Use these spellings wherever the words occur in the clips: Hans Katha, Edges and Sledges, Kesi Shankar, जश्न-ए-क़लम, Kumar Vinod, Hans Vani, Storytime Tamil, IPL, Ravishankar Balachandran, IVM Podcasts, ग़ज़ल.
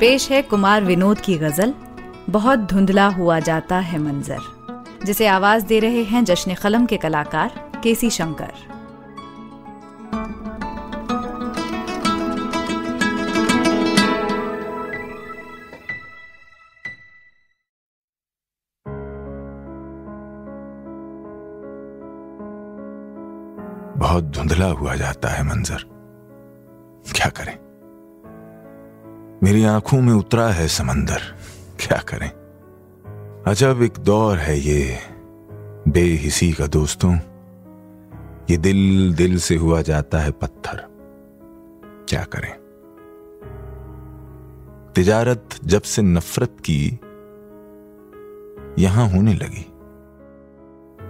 पेश है कुमार विनोद की गजल बहुत धुंधला हुआ जाता है मंजर, जिसे आवाज दे रहे हैं जश्न-ए-कलम के कलाकार केसी शंकर। बहुत धुंधला हुआ जाता है मंजर, क्या करें, मेरी आंखों में उतरा है समंदर, क्या करें। अजब एक दौर है ये बेहिसी का दोस्तों, ये दिल दिल से हुआ जाता है पत्थर, क्या करें। तिजारत जब से नफरत की यहां होने लगी,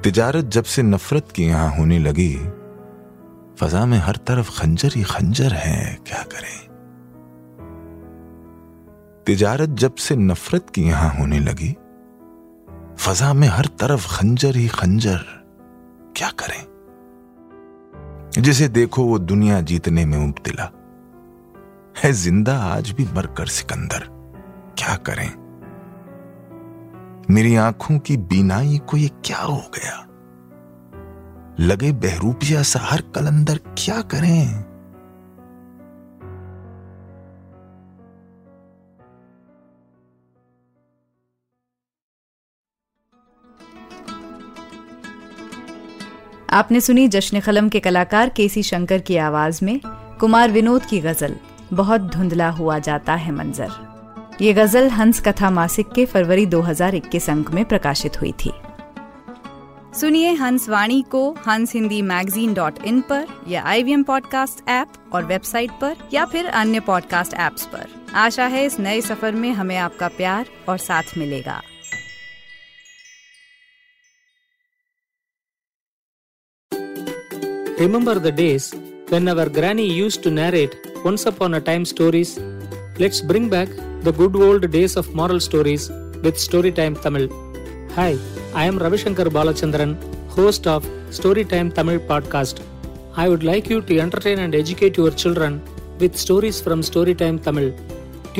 तिजारत जब से नफरत की यहां होने लगी, फजा में हर तरफ खंजर ही खंजर है, क्या करें। तिजारत जब से नफरत की यहां होने लगी, फजा में हर तरफ खंजर ही खंजर, क्या करें। जिसे देखो वो दुनिया जीतने में मुब्तला है, जिंदा आज भी मरकर सिकंदर, क्या करें। मेरी आंखों की बीनाई को ये क्या हो गया, लगे बहरूपिया सा हर कलंदर, क्या करें। आपने सुनी जश्न-ए-कलम के कलाकार केसी शंकर की आवाज में कुमार विनोद की गजल बहुत धुंधला हुआ जाता है मंजर। ये गजल हंस कथा मासिक के फरवरी 2021 अंक में प्रकाशित हुई थी। सुनिए हंस वाणी को हंस हिंदी magazine.in पर या IVM पॉडकास्ट ऐप और वेबसाइट पर या फिर अन्य पॉडकास्ट ऐप्स पर। आशा है इस नए सफर में हमें आपका प्यार और साथ मिलेगा। Remember the days when our granny used to narrate once upon a time stories. Let's bring back the good old days of moral stories with Storytime Tamil. Hi, I am Ravishankar Balachandran, host of Storytime Tamil podcast. I would like you to entertain and educate your children with stories from Storytime Tamil.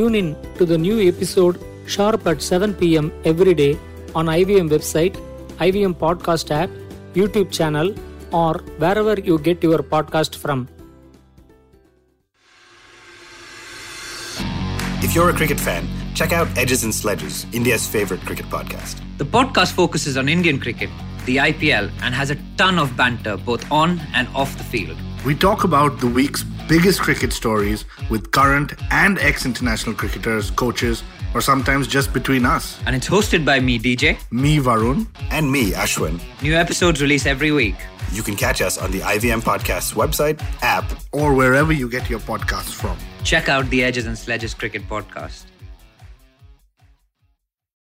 Tune in to the new episode sharp at 7 p.m. every day on IVM website, IVM podcast app, YouTube channel, or wherever you get your podcast from. If you're a cricket fan, check out Edges and Sledges, India's favorite cricket podcast. The podcast focuses on Indian cricket, the IPL, and has a ton of banter both on and off the field. We talk about the week's biggest cricket stories with current and ex-international cricketers, coaches, or sometimes just between us. And it's hosted by me, DJ, me, Varun, and me, Ashwin. New episodes release every week. You can catch us on the IVM Podcasts website, app, or wherever you get your podcasts from. Check out the Edges and Sledges Cricket Podcast.